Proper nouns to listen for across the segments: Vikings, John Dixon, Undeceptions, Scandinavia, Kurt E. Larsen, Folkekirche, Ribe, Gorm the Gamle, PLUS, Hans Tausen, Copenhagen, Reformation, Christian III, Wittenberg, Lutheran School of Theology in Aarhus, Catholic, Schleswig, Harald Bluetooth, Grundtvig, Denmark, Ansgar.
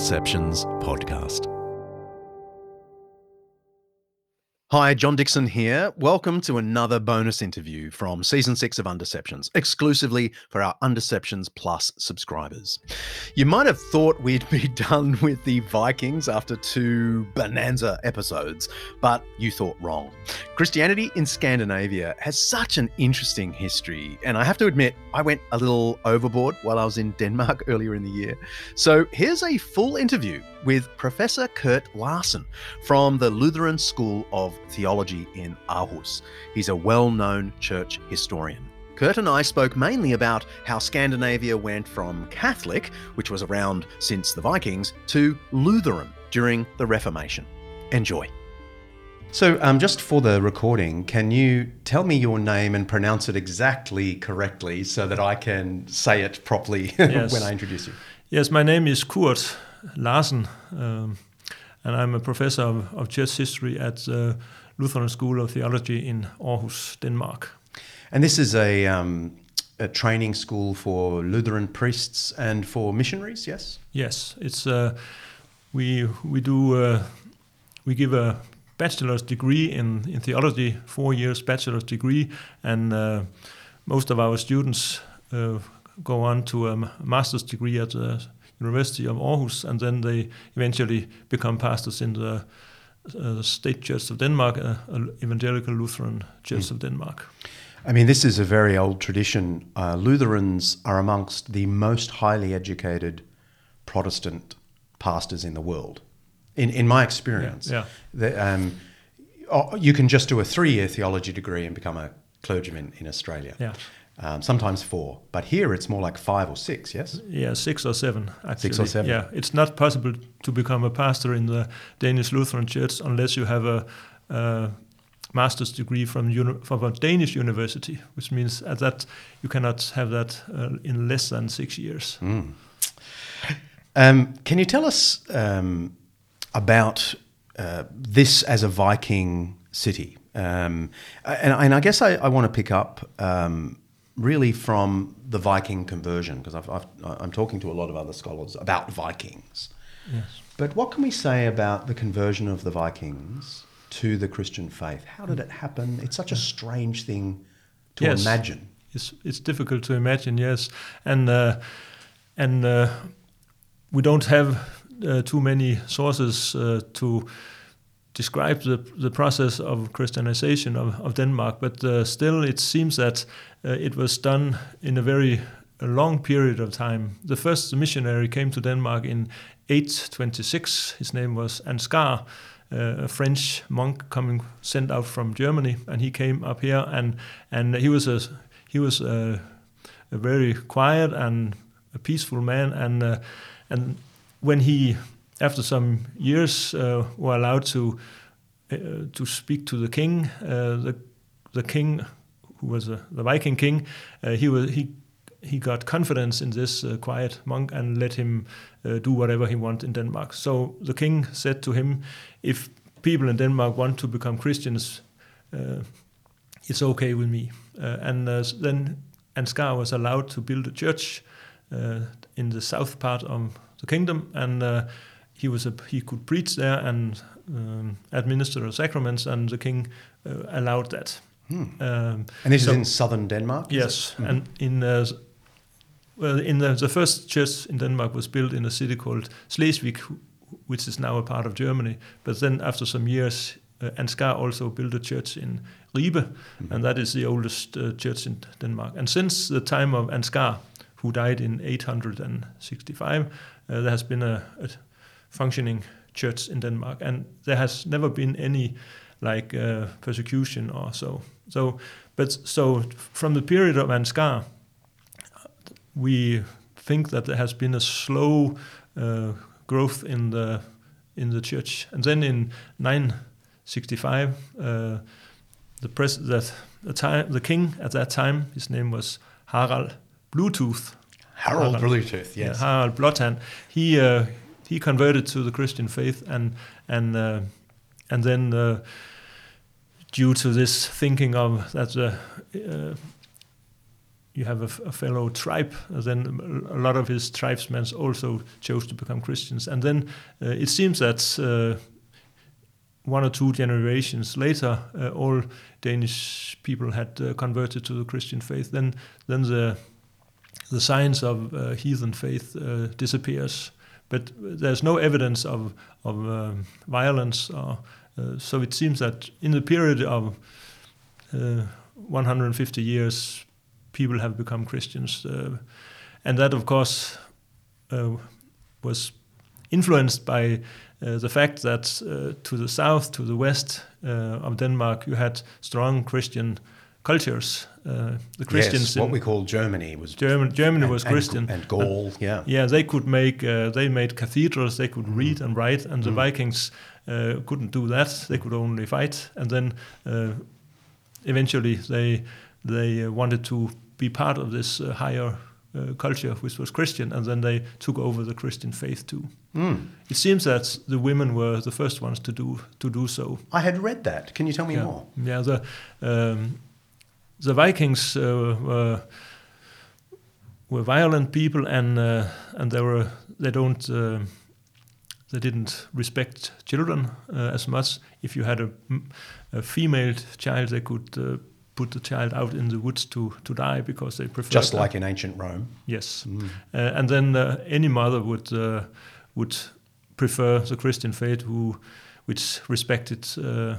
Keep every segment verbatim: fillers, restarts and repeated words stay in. Undeceptions podcast. Hi, John Dixon here. Welcome to another bonus interview from Season six of Undeceptions, exclusively for our Undeceptions Plus subscribers. You might have thought we'd be done with the Vikings after two bonanza episodes, but you thought wrong. Christianity in Scandinavia has such an interesting history, and I have to admit, I went a little overboard while I was in Denmark earlier in the year. So here's a full interview with Professor Kurt Larsen from the Lutheran School of Theology in Aarhus. He's a well-known church historian. Kurt and I spoke mainly about how Scandinavia went from Catholic, which was around since the Vikings, to Lutheran during the Reformation. Enjoy. So um, just for the recording, can you tell me your name and pronounce it exactly correctly so that I can say it properly yes. when I introduce you? Yes, my name is Kurt Larsen, um, and I'm a professor of, of church history at the Lutheran School of Theology in Aarhus, Denmark. And this is a, um, a training school for Lutheran priests and for missionaries, yes? Yes, it's uh, we we do uh, we give a bachelor's degree in, in theology, four years bachelor's degree, and uh, most of our students uh, go on to a master's degree at the uh, University of Aarhus, and then they eventually become pastors in the uh, State Church of Denmark, uh, Evangelical Lutheran Church mm. of Denmark. I mean, this is a very old tradition. Uh, Lutherans are amongst the most highly educated Protestant pastors in the world, in, in my experience. Yeah, yeah. The, um, you can just do a three-year theology degree and become a clergyman in Australia. Yeah. Um, sometimes four, but here it's more like five or six, yes? Yeah, six or seven, actually. Six or seven. Yeah, it's not possible to become a pastor in the Danish Lutheran Church unless you have a, a master's degree from, uni- from a Danish university, which means at that you cannot have that uh, in less than six years. Mm. Um, can you tell us um, about uh, this as a Viking city? Um, and, and I guess I, I want to pick up... Um, really from the Viking conversion, because I've, I've, I'm talking to a lot of other scholars about Vikings. Yes. But what can we say about the conversion of the Vikings to the Christian faith? How did it happen? It's such a strange thing to yes. imagine. It's, it's difficult to imagine, yes. And, uh, and uh, we don't have uh, too many sources uh, to describe the, the process of Christianization of, of Denmark, but uh, still it seems that Uh, it was done in a very a long period of time. The first missionary came to Denmark in eight twenty-six. His name was Ansgar, uh, a French monk coming sent out from Germany, and he came up here, and and he was a he was a, a very quiet and a peaceful man, and uh, and when he after some years uh, were allowed to uh, to speak to the king, uh, the the king. who was a, the Viking king, uh, he was he he got confidence in this uh, quiet monk and let him uh, do whatever he wanted in Denmark. So the king said to him, if people in Denmark want to become Christians, uh, it's okay with me. Uh, and uh, then Ansgar was allowed to build a church uh, in the south part of the kingdom, and uh, he was a, he could preach there and um, administer the sacraments, and the king uh, allowed that. Hmm. Um, and this so, is in southern Denmark? Yes, mm-hmm. and in uh, well, in the, the first church in Denmark was built in a city called Schleswig, which is now a part of Germany. But then after some years, uh, Ansgar also built a church in Ribe, mm-hmm. and that is the oldest uh, church in Denmark. And since the time of Ansgar, who died in eight hundred sixty-five, uh, there has been a, a functioning church in Denmark, and there has never been any like uh, persecution or so. So, but so from the period of Ansgar, we think that there has been a slow uh, growth in the in the church, and then in nine sixty-five, uh, the pres that the time the king at that time, his name was Harald Bluetooth. Harald, Harald Bluetooth, yes. Uh, Harald Blåtand. He uh, he converted to the Christian faith, and and uh, and then. Uh, Due to this thinking of that uh, uh, you have a, a fellow tribe, then a lot of his tribesmen also chose to become Christians. And then uh, it seems that uh, one or two generations later, uh, all Danish people had uh, converted to the Christian faith. Then, then the the science of uh, heathen faith uh, disappears. But there's no evidence of of uh, violence, or, uh, so it seems that in the period of uh, one hundred fifty years, people have become Christians, uh, and that, of course, uh, was influenced by uh, the fact that uh, to the south, to the west uh, of Denmark, you had strong Christian cultures. Uh, the Christians, yes, what we call Germany was German, Germany and, was Christian, and, and Gaul, and, yeah, yeah. They could make, uh, they made cathedrals. They could mm. read and write, and the mm. Vikings uh, couldn't do that. They could only fight, and then uh, eventually they they uh, wanted to be part of this uh, higher uh, culture, which was Christian, and then they took over the Christian faith too. Mm. It seems that the women were the first ones to do to do so. I had read that. Can you tell me yeah. more? Yeah. The, um, The Vikings uh, were, were violent people, and uh, and they were they don't uh, they didn't respect children uh, as much. If you had a, a female child, they could uh, put the child out in the woods to, to die because they preferred just like that. In ancient Rome. Yes, mm. uh, and then uh, any mother would uh, would prefer the Christian faith, who which respected uh,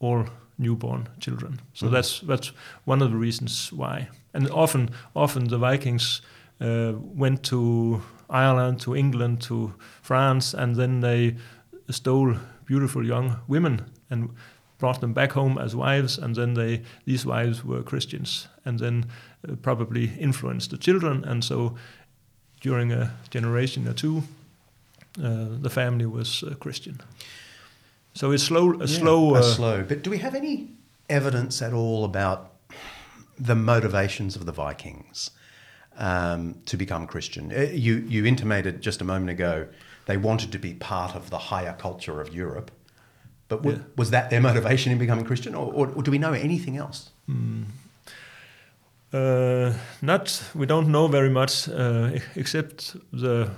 all newborn children. So mm. that's that's one of the reasons why. And often often the Vikings uh, went to Ireland, to England, to France, and then they stole beautiful young women and brought them back home as wives, and then they these wives were Christians, and then uh, probably influenced the children, and so during a generation or two uh, the family was uh, Christian. So it's slow, a yeah, slow... Uh, a slow. But do we have any evidence at all about the motivations of the Vikings um, to become Christian? You, you intimated just a moment ago they wanted to be part of the higher culture of Europe. But w- yeah. was that their motivation in becoming Christian? Or, or, or do we know anything else? Mm. Uh, not... We don't know very much uh, except the...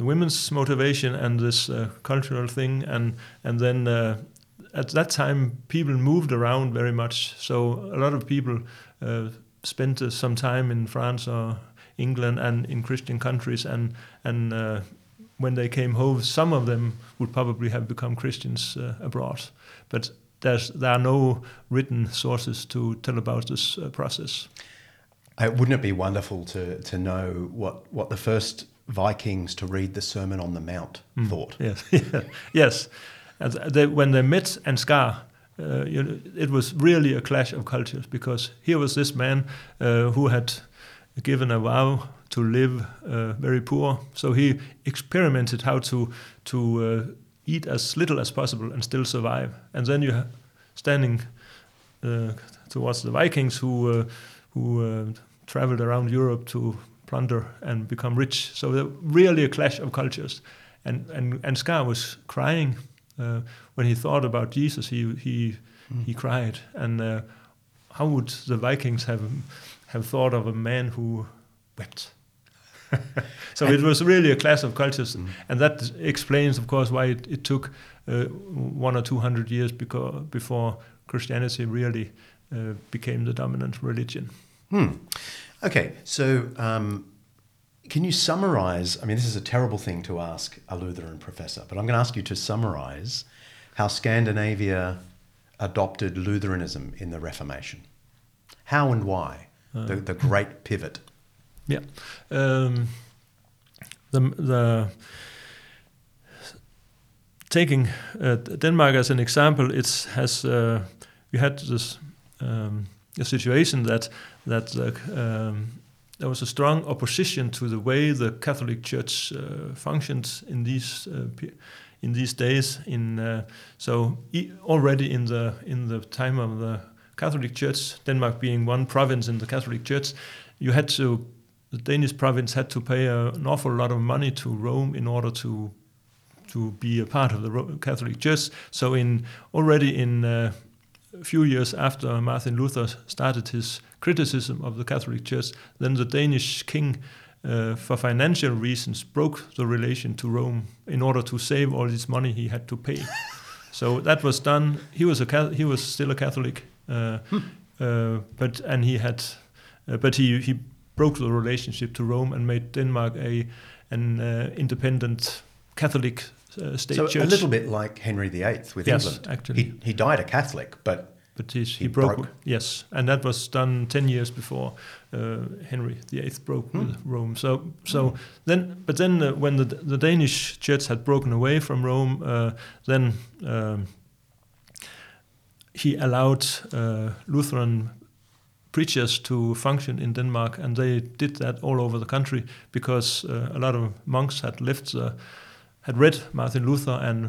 the women's motivation and this uh, cultural thing, and and then uh, at that time people moved around very much. So a lot of people uh, spent uh, some time in France or England and in Christian countries, and and uh, when they came home, some of them would probably have become Christians uh, abroad. But there's there are no written sources to tell about this uh, process. Uh, wouldn't it be wonderful to to know what what the first Vikings to read the Sermon on the Mount mm. thought? Yes, yes. And they, when they met Ansgar, uh, you know, it was really a clash of cultures, because here was this man uh, who had given a vow to live uh, very poor. So he experimented how to to uh, eat as little as possible and still survive. And then you're standing uh, towards the Vikings who uh, who uh, traveled around Europe to plunder and become rich. So really a clash of cultures. And and Ansgar was crying uh, when he thought about Jesus. He he mm. he cried. And uh, how would the Vikings have have thought of a man who wept? So and it was really a clash of cultures, mm. and that explains, of course, why it, it took uh, one or two hundred years because before Christianity really uh, became the dominant religion. Hmm. Okay, so um, can you summarise, I mean, this is a terrible thing to ask a Lutheran professor, but I'm going to ask you to summarise how Scandinavia adopted Lutheranism in the Reformation. How and why? Uh, the, the great pivot. Yeah. Um, the, the taking uh, Denmark as an example, it has, uh, we had this um, a situation that that uh, um, there was a strong opposition to the way the Catholic Church uh, functioned in these uh, in these days. In uh, so e- already in the in the time of the Catholic Church, Denmark being one province in the Catholic Church, you had to the Danish province had to pay a, an awful lot of money to Rome in order to to be a part of the Ro- Catholic Church. So in already in uh, a few years after Martin Luther started his criticism of the Catholic Church, then the Danish king, uh, for financial reasons, broke the relation to Rome in order to save all this money he had to pay. So that was done. He was a he was still a Catholic, uh, hmm. uh, but and he had, uh, but he he broke the relationship to Rome and made Denmark a an uh, independent Catholic uh, state so church. So a little bit like Henry the Eighth with yes, England. Actually. He he died a Catholic, but but he, he, he broke, broke. Yes, and that was done ten years before uh, Henry the Eighth broke hmm. with Rome. So so hmm. then, but then uh, when the the Danish church had broken away from Rome, uh, then um, he allowed uh, Lutheran preachers to function in Denmark, and they did that all over the country because uh, a lot of monks had left the, had read Martin Luther and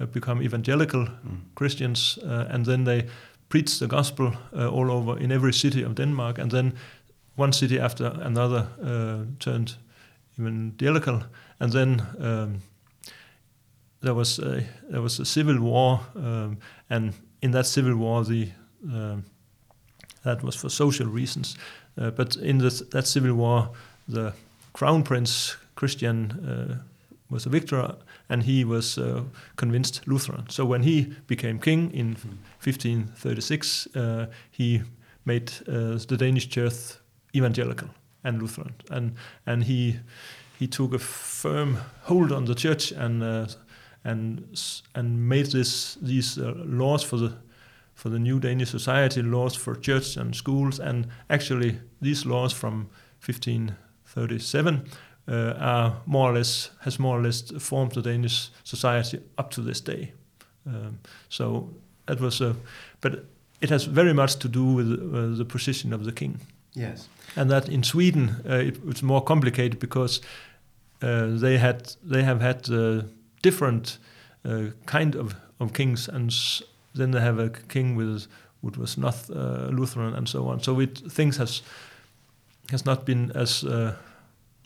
uh, become evangelical mm. Christians, uh, and then they preached the gospel uh, all over in every city of Denmark, and then one city after another uh, turned evangelical, and then um, there was a, there was a civil war, um, and in that civil war the uh, that was for social reasons, uh, but in the, that civil war, the crown prince Christian uh, was a victor, and he was uh, convinced Lutheran. So when he became king in fifteen thirty-six, uh, he made uh, the Danish church evangelical and Lutheran, and and he he took a firm hold on the church and uh, and and made this these uh, laws for the. for the new Danish society, laws for church and schools, and actually these laws from fifteen thirty-seven uh, are more or less has more or less formed the Danish society up to this day. Um, so that was a, but it has very much to do with uh, the position of the king. Yes, and that in Sweden uh, it, it's more complicated because uh, they had they have had uh, different uh, kind of of kings and. S Then they have a king with, which was not uh, Lutheran, and so on. So it, things has has not been as uh,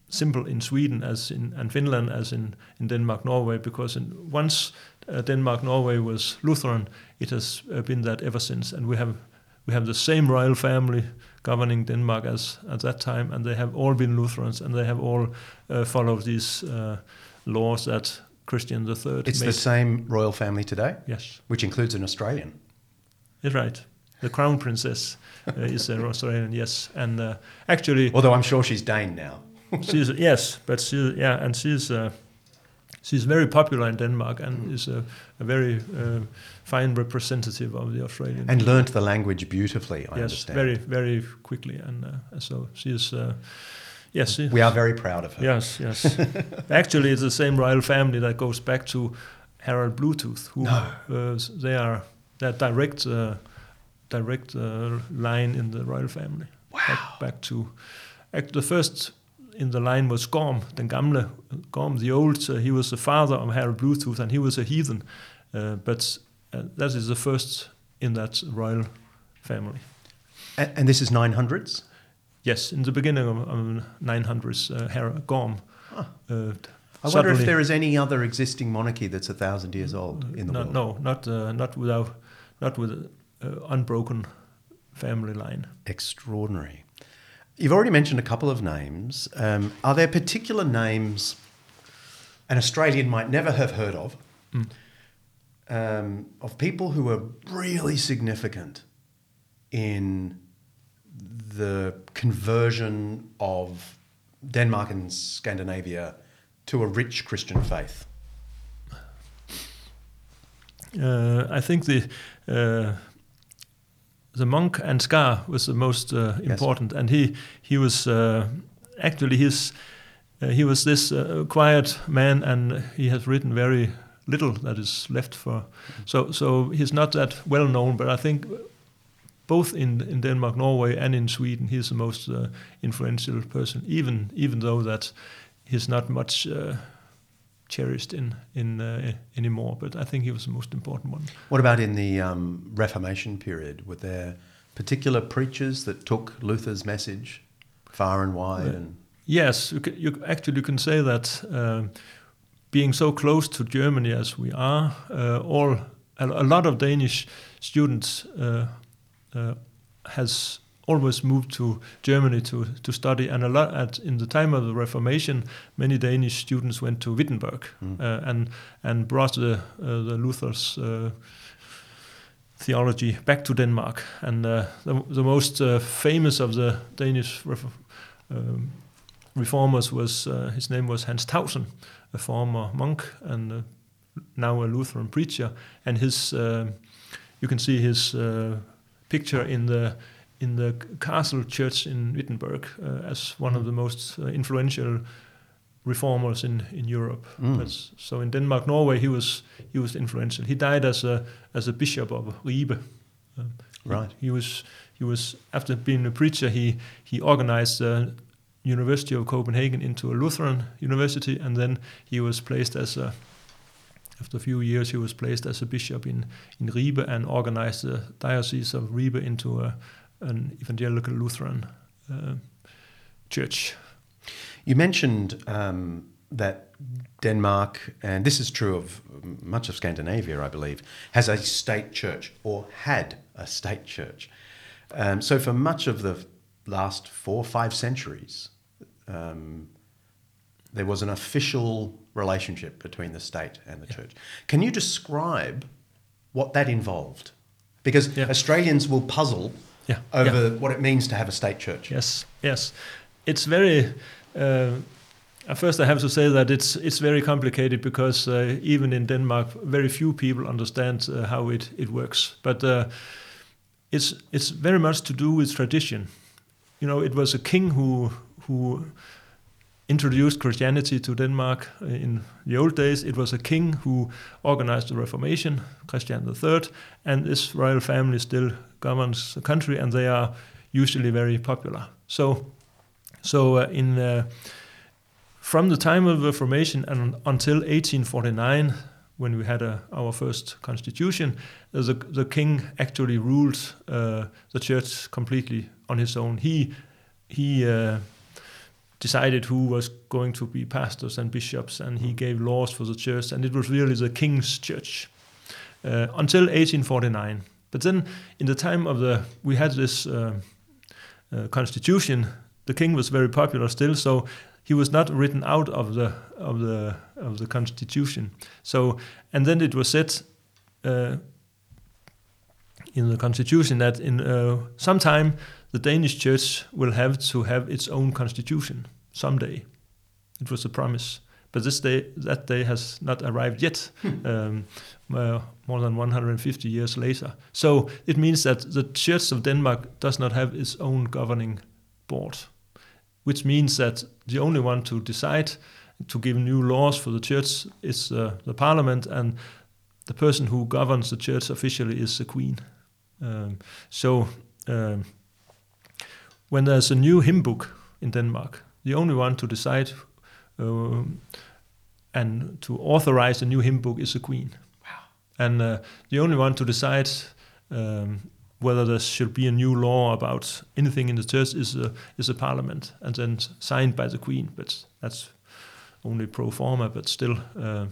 simple in Sweden as in and Finland as in, in Denmark, Norway, because in, once uh, Denmark, Norway was Lutheran, it has been that ever since. And we have we have the same royal family governing Denmark as at that time, and they have all been Lutherans, and they have all uh, followed these uh, laws that. Christian the Third. It's made. The same royal family today? Yes. Which includes an Australian. That's right. The crown princess uh, is an Australian, yes. And uh, actually... Although I'm sure she's Dane now. she's Yes, but she, yeah, and she's uh, she's very popular in Denmark and mm. is a, a very uh, fine representative of the Australian. And learnt the language beautifully, I yes, understand. Yes, very, very quickly. And uh, so she's... Uh, Yes, yes, we are very proud of her. Yes, yes. Actually, it's the same royal family that goes back to Harald Bluetooth, who no. uh, they are that direct, uh, direct uh, line in the royal family. Wow! Back, back to act, the first in the line was Gorm the Gamle, Gorm the Old. Uh, he was the father of Harald Bluetooth, and he was a heathen. Uh, but uh, that is the first in that royal family. And, and this is nine hundreds. Yes, in the beginning of um, nine hundreds, uh, Harald Gorm. Huh. Uh, I wonder if there is any other existing monarchy that's a thousand years old in the no, world. No, not uh, not without, not with an uh, unbroken family line. Extraordinary. You've already mentioned a couple of names. Um, are there particular names an Australian might never have heard of, mm. um, of people who are really significant in... the conversion of Denmark and Scandinavia to a rich Christian faith? Uh, I think the uh, the monk Ansgar was the most uh, important, yes. and he he was uh, actually his uh, he was this uh, quiet man, and he has written very little that is left for. So so he's not that well known, but I think. Both in, in Denmark, Norway, and in Sweden, he's the most uh, influential person. Even even though that he's not much uh, cherished in in uh, anymore, but I think he was the most important one. What about in the um, Reformation period? Were there particular preachers that took Luther's message far and wide? Uh, and yes, you, can, you actually you can say that uh, being so close to Germany as we are, uh, all a, a lot of Danish student uh, uh, has always moved to Germany to, to study, and a lot at in the time of the Reformation, many Danish students went to Wittenberg mm. uh, and and brought the uh, the Luther's uh, theology back to Denmark. And uh, the, the most uh, famous of the Danish ref- um, reformers was uh, his name was Hans Tausen, a former monk and uh, now a Lutheran preacher. And his uh, you can see his uh, picture in the in the castle church in Wittenberg uh, as one mm. of the most uh, influential reformers in, in Europe. Mm. That's, so in Denmark, Norway, he was he was influential. He died as a as a bishop of Ribe. Uh, right. He, he was he was after being a preacher, he he organized the University of Copenhagen into a Lutheran university, and then he was placed as a after a few years he was placed as a bishop in in Ribe and organized the diocese of Ribe into a an evangelical Lutheran uh, church. You mentioned um, that Denmark, and this is true of much of Scandinavia, I believe, has a state church or had a state church. Um, so for much of the last four or five centuries, um, there was an official relationship between the state and the yeah. church. Can you describe what that involved? Because yeah. Australians will puzzle Yeah, over yeah. what it means to have a state church. Yes, yes. It's very, uh, at first I have to say that it's it's very complicated because uh, even in Denmark, very few people understand uh, how it, it works. But uh, it's it's very much to do with tradition. You know, it was a king who who introduced Christianity to Denmark in the old days. It was a king who organized the Reformation, Christian the Third, and this royal family still governs the country, and they are usually very popular. So, so uh, in uh, from the time of the Reformation and until eighteen forty-nine, when we had a, our first constitution, the the king actually ruled uh, the church completely on his own. He he uh, decided who was going to be pastors and bishops, and he gave laws for the church, and it was really the king's church uh, until eighteen forty-nine. But then, in the time of the, we had this uh, uh, constitution. The king was very popular still, so he was not written out of the of the of the constitution. So, and then it was said uh, in the constitution that in uh, sometime the Danish church will have to have its own constitution someday. It was a promise. But this day, that day has not arrived yet, hmm. um, uh, more than one hundred fifty years later. So it means that the Church of Denmark does not have its own governing board, which means that the only one to decide to give new laws for the church is uh, the parliament, and the person who governs the church officially is the queen. Um, so um, when there's a new hymn book in Denmark, the only one to decide Uh, and to authorize a new hymn book is the queen. Wow. And uh, the only one to decide um, whether there should be a new law about anything in the church is a, is a parliament, and then signed by the queen. But that's only pro forma, but still uh,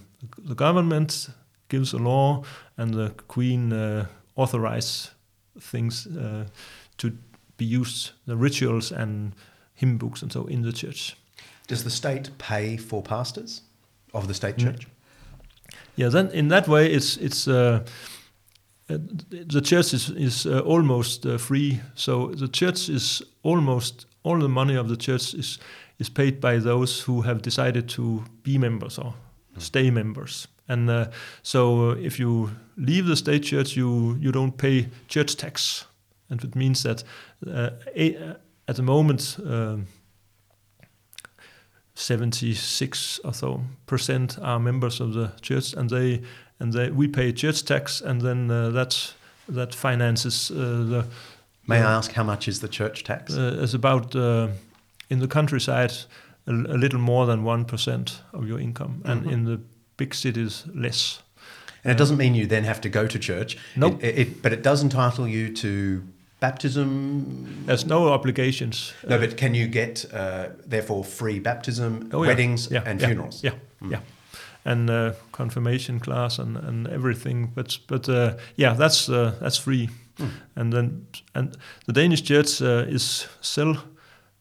the government gives a law, and the queen uh, authorizes things uh, to be used, the rituals and hymn books and so in the church. Does the state pay for pastors of the state church? Yeah, then in that way, it's it's uh, the church is is uh, almost uh, free. So the church is almost all the money of the church is is paid by those who have decided to be members or mm. stay members. And uh, so if you leave the state church, you you don't pay church tax, and it means that uh, at the moment. Uh, seventy-six or so percent are members of the church, and they and they we pay church tax, and then uh, that that finances uh, the. May uh, I ask how much is the church tax? Uh, it's about uh, in the countryside a, a little more than one percent of your income, and mm-hmm. in the big cities less. And um, it doesn't mean you then have to go to church. No, nope. it, it, but it does entitle you to. Baptism? There's no obligations. No, uh, but can you get, uh, therefore, free baptism, oh, yeah, weddings yeah, and yeah, funerals? Yeah, mm. yeah. and uh, confirmation class and, and everything. But but uh, yeah, that's uh, that's free. Mm. And then and the Danish church uh, is self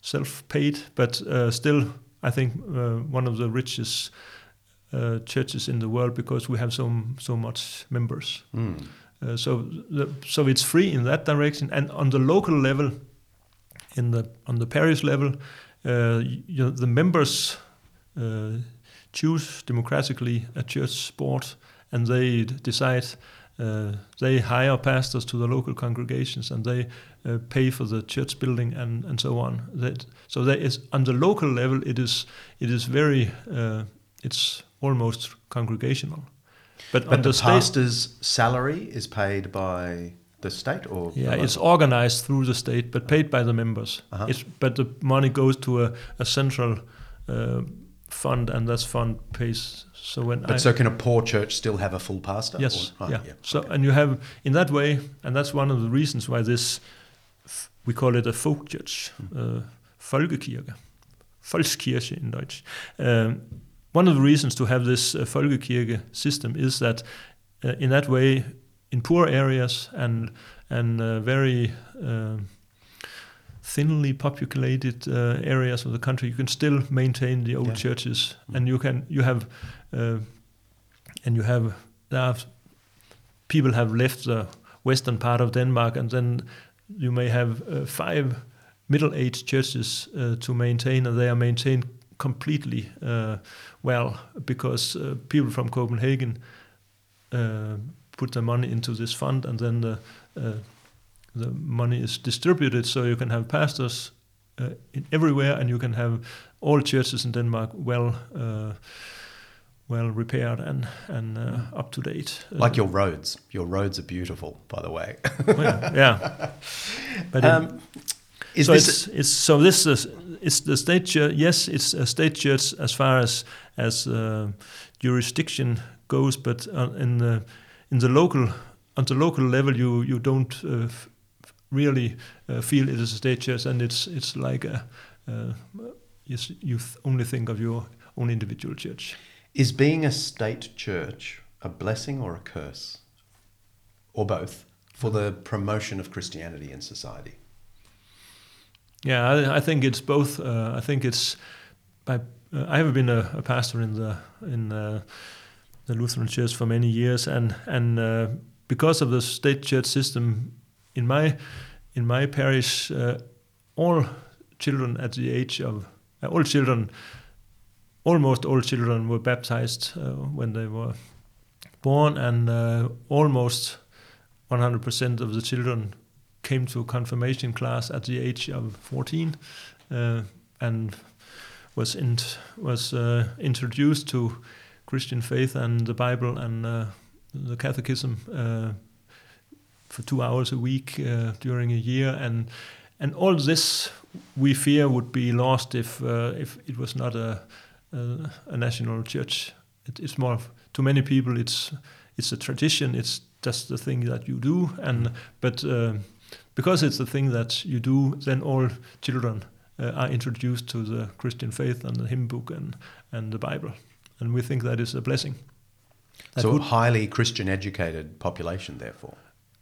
self paid, but uh, still I think uh, one of the richest uh, churches in the world, because we have so so much members. Mm. Uh, so the, so it's free in that direction, and on the local level, in the on the parish level, uh, you know, the members uh, choose democratically a church board, and they decide. Uh, they hire pastors to the local congregations, and they uh, pay for the church building and, and so on. That so that is on the local level. It is it is very uh, it's almost congregational. But, but the, the pastor's state, salary is paid by the state, or yeah, it's organized through the state, but paid by the members. Uh-huh. It's, but the money goes to a, a central uh, fund, and that fund pays. So when but I, so can a poor church still have a full pastor? Yes, or, right, yeah. yeah. So okay. And you have in that way, and that's one of the reasons why this we call it a folk church, mm. uh, Folkekirche, Volkskirche in Deutsch. Um, One of the reasons to have this uh, Folkekirche system is that uh, in that way, in poor areas and and uh, very uh, thinly populated uh, areas of the country, you can still maintain the old yeah. churches, mm. and you can you have uh, and you have uh, people have left the western part of Denmark, and then you may have uh, five middle-aged churches uh, to maintain, and they are maintained completely uh, well, because uh, people from Copenhagen uh, put their money into this fund, and then the uh, the money is distributed, so you can have pastors uh, in everywhere, and you can have all churches in Denmark well uh, well repaired and and uh, mm. up to date. Like uh, your roads, your roads are beautiful, by the way. Well, yeah, but. Um, in, Is so this it's, it's so this is it's the state church. Yes, it's a state church as far as as uh, jurisdiction goes, but uh, in the in the local on the local level, you you don't uh, f- really uh, feel it is a state church, and it's it's like a uh, yes, you only think of your own individual church. Is being a state church a blessing or a curse, or both, for the promotion of Christianity in society? Yeah, I, I think it's both. Uh, I think it's. By, uh, I have been a, a pastor in the in uh, the Lutheran Church for many years, and and uh, because of the state church system, in my in my parish, uh, all children at the age of uh, all children, almost all children were baptized uh, when they were born, and uh, almost one hundred percent of the children came to confirmation class at the age of fourteen, uh, and was in, was uh, introduced to Christian faith and the Bible and uh, the Catechism uh, for two hours a week uh, during a year, and and all this we fear would be lost if uh, if it was not a a, a national church. It, it's more of, to many people it's it's a tradition. It's just the thing that you do, and but. Uh, Because it's the thing that you do, then all children uh, are introduced to the Christian faith and the hymn book and, and the Bible. And we think that is a blessing. That so a highly Christian-educated population, therefore.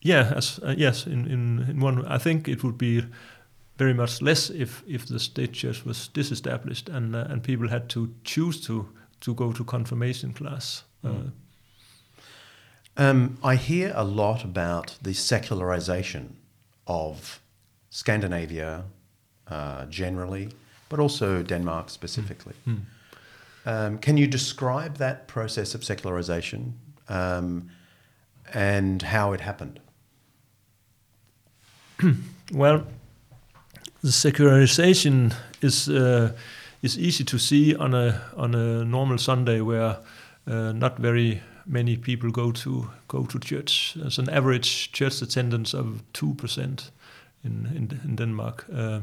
Yeah, as, uh, yes. In, in, in one, I think it would be very much less if, if the state church was disestablished and uh, and people had to choose to, to go to confirmation class. Uh, mm. um, I hear a lot about the secularization of Scandinavia uh, generally, but also Denmark specifically. Mm. Um, can you describe that process of secularization um, and how it happened? Well, the secularization is uh, is easy to see on a on a normal Sunday where uh, not very many people go to go to church. There's an average church attendance of two percent in, in in Denmark. Uh,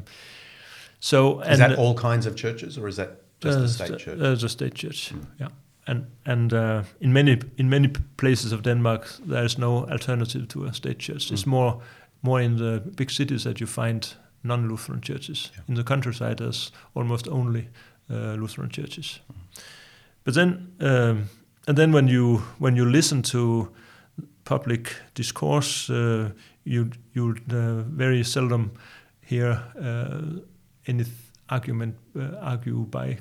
so is and that all kinds of churches, or is that just uh, the state church? Uh, the state church, mm. yeah. And and uh, in many in many places of Denmark, there is no alternative to a state church. Mm. It's more more in the big cities that you find non-Lutheran churches. Yeah. In the countryside, there's almost only uh, Lutheran churches. Mm. But then. Um, and then when you when you listen to public discourse, uh, you you uh, very seldom hear uh, any argument uh, argue by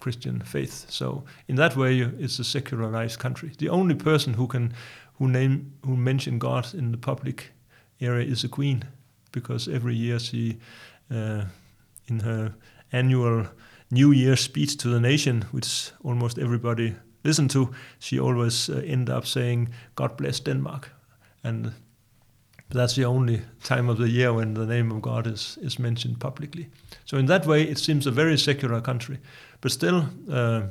Christian faith. So in that way, it's a secularized country. The only person who can who name who mention God in the public area is a queen, because every year she, uh, in her annual New Year speech to the nation, which almost everybody listened to, she always uh, ended up saying, "God bless Denmark," and that's the only time of the year when the name of God is, is mentioned publicly. So in that way, it seems a very secular country. But still, uh,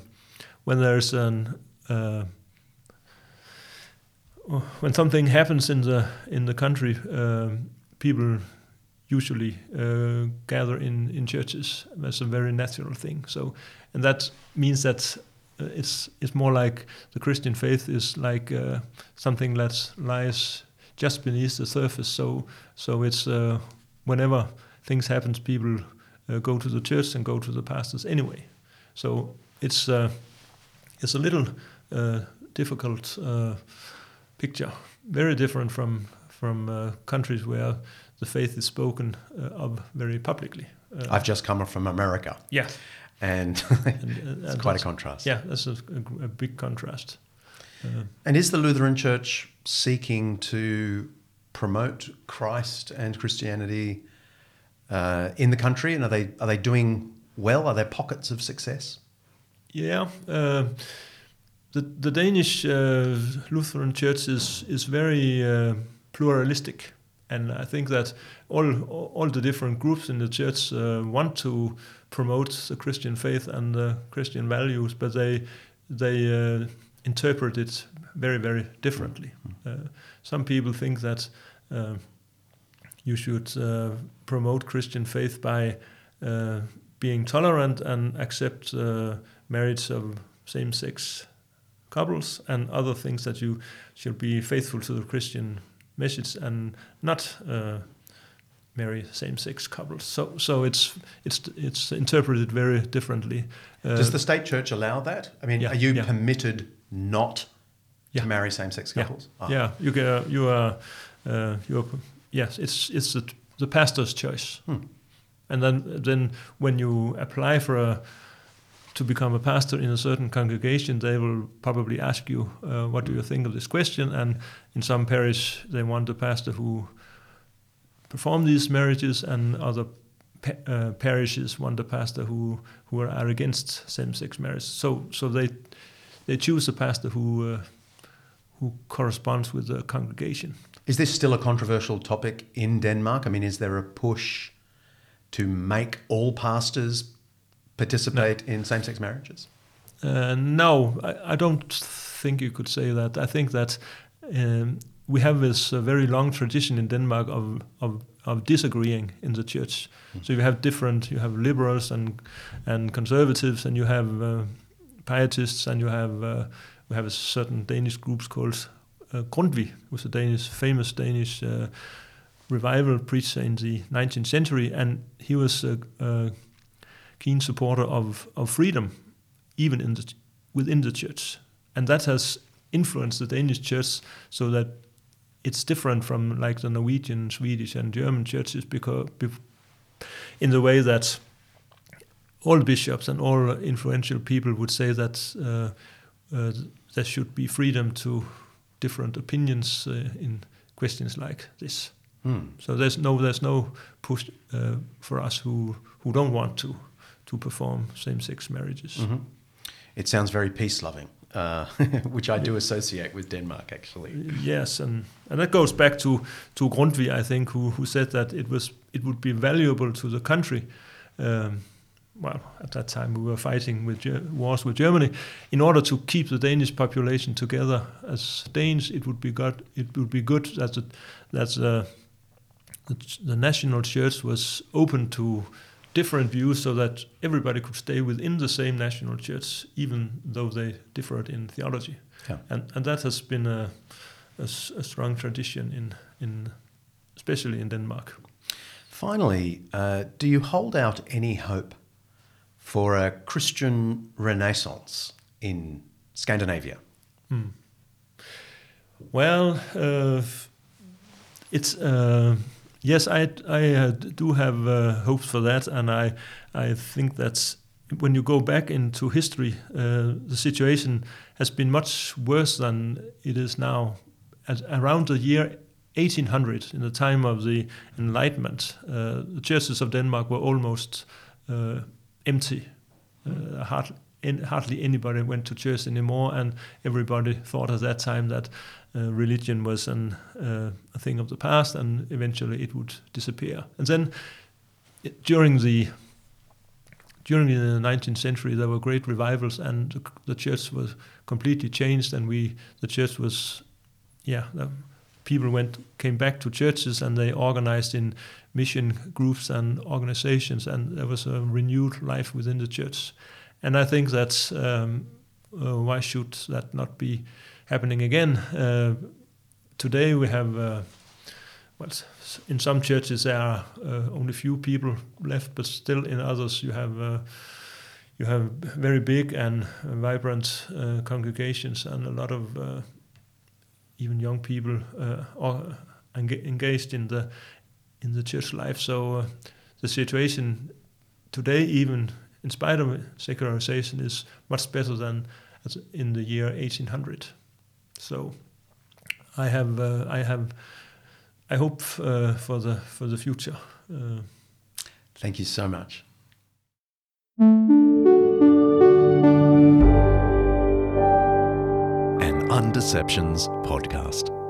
when there's an uh, when something happens in the in the country, uh, people usually uh, gather in, in churches. That's a very natural thing. So, and that means that uh, it's it's more like the Christian faith is like uh, something that lies just beneath the surface. So, so it's uh, whenever things happen, people uh, go to the church and go to the pastors anyway. So it's uh, it's a little uh, difficult uh, picture, very different from from uh, countries where the faith is spoken uh, of very publicly. Uh, I've just come from America. Yeah, and, and uh, it's quite a contrast. Yeah, that's a, a big contrast. Uh, and is the Lutheran Church seeking to promote Christ and Christianity uh, in the country? And are they are they doing well? Are there pockets of success? Yeah, uh, the the Danish uh, Lutheran Church is is very uh, pluralistic, and I think that all all the different groups in the church uh, want to promote the Christian faith and the Christian values, but they they. Uh, interpret it very, very differently. Mm-hmm. Uh, some people think that uh, you should uh, promote Christian faith by uh, being tolerant and accept uh, marriage of same-sex couples, and other things that you should be faithful to the Christian message and not uh, marry same-sex couples. So, so it's it's it's interpreted very differently. Uh, Does the state church allow that? I mean, yeah, are you yeah. permitted not yeah. to marry same-sex couples? Yeah, oh. yeah. you can, uh, you are, uh, you are, yes, it's it's the, the pastor's choice. Hmm. And then then when you apply for a, to become a pastor in a certain congregation, they will probably ask you, uh, what do you think of this question? And in some parish, they want a pastor who perform these marriages, and other pa- uh, parishes want a pastor who who are against same-sex marriage. So so they. They choose a pastor who uh, who corresponds with the congregation. Is this still a controversial topic in Denmark? I mean, is there a push to make all pastors participate no. in same-sex marriages? Uh, no, I, I don't think you could say that. I think that um, we have this uh, very long tradition in Denmark of of, of disagreeing in the church. Mm. So you have different, you have liberals and and conservatives, and you have Uh, Pietists, and you have uh, we have a certain Danish groups called uh, Grundtvig, who's a Danish famous Danish uh, revival preacher in the nineteenth century, and he was a, a keen supporter of, of freedom, even in the, within the church, and that has influenced the Danish church so that it's different from like the Norwegian, Swedish, and German churches, because in the way that all bishops and all influential people would say that uh, uh, there should be freedom to different opinions uh, in questions like this. Mm. So there's no there's no push uh, for us who, who don't want to to perform same-sex marriages. Mm-hmm. It sounds very peace-loving, uh, which I do associate with Denmark, actually. Yes, and, and that goes back to to Grundtvig, I think, who who said that it was it would be valuable to the country. Um, Well, at that time we were fighting with Ge- wars with Germany. In order to keep the Danish population together as Danes, it would be good. It would be good that the, that the, the national church was open to different views, so that everybody could stay within the same national church, even though they differed in theology. Yeah. And and that has been a, a, a strong tradition in in especially in Denmark. Finally, uh, do you hold out any hope for a Christian renaissance in Scandinavia? Hmm. Well, uh, it's uh, yes, I I uh, do have uh, hopes for that, and I I think that's when you go back into history, uh, the situation has been much worse than it is now. At around the year eighteen hundred, in the time of the Enlightenment, uh, the churches of Denmark were almost uh, empty. Uh, hard, in, hardly anybody went to church anymore, and everybody thought at that time that uh, religion was an, uh, a thing of the past, and eventually it would disappear. And then it, during the During the nineteenth century, there were great revivals, and the church was completely changed. And we, the church was, yeah, the people went came back to churches, and they organized in mission groups and organizations, and there was a renewed life within the church. And I think that's um, uh, why should that not be happening again? Uh, today we have. Uh, Well, in some churches there are uh, only few people left, but still in others you have uh, you have very big and vibrant uh, congregations, and a lot of uh, even young people uh, are engaged in the in the church life. So uh, the situation today, even in spite of secularization, is much better than in the year eighteen hundred. So I have uh, I have. I hope uh, for the for the future. Uh. Thank you so much. An Undeceptions podcast.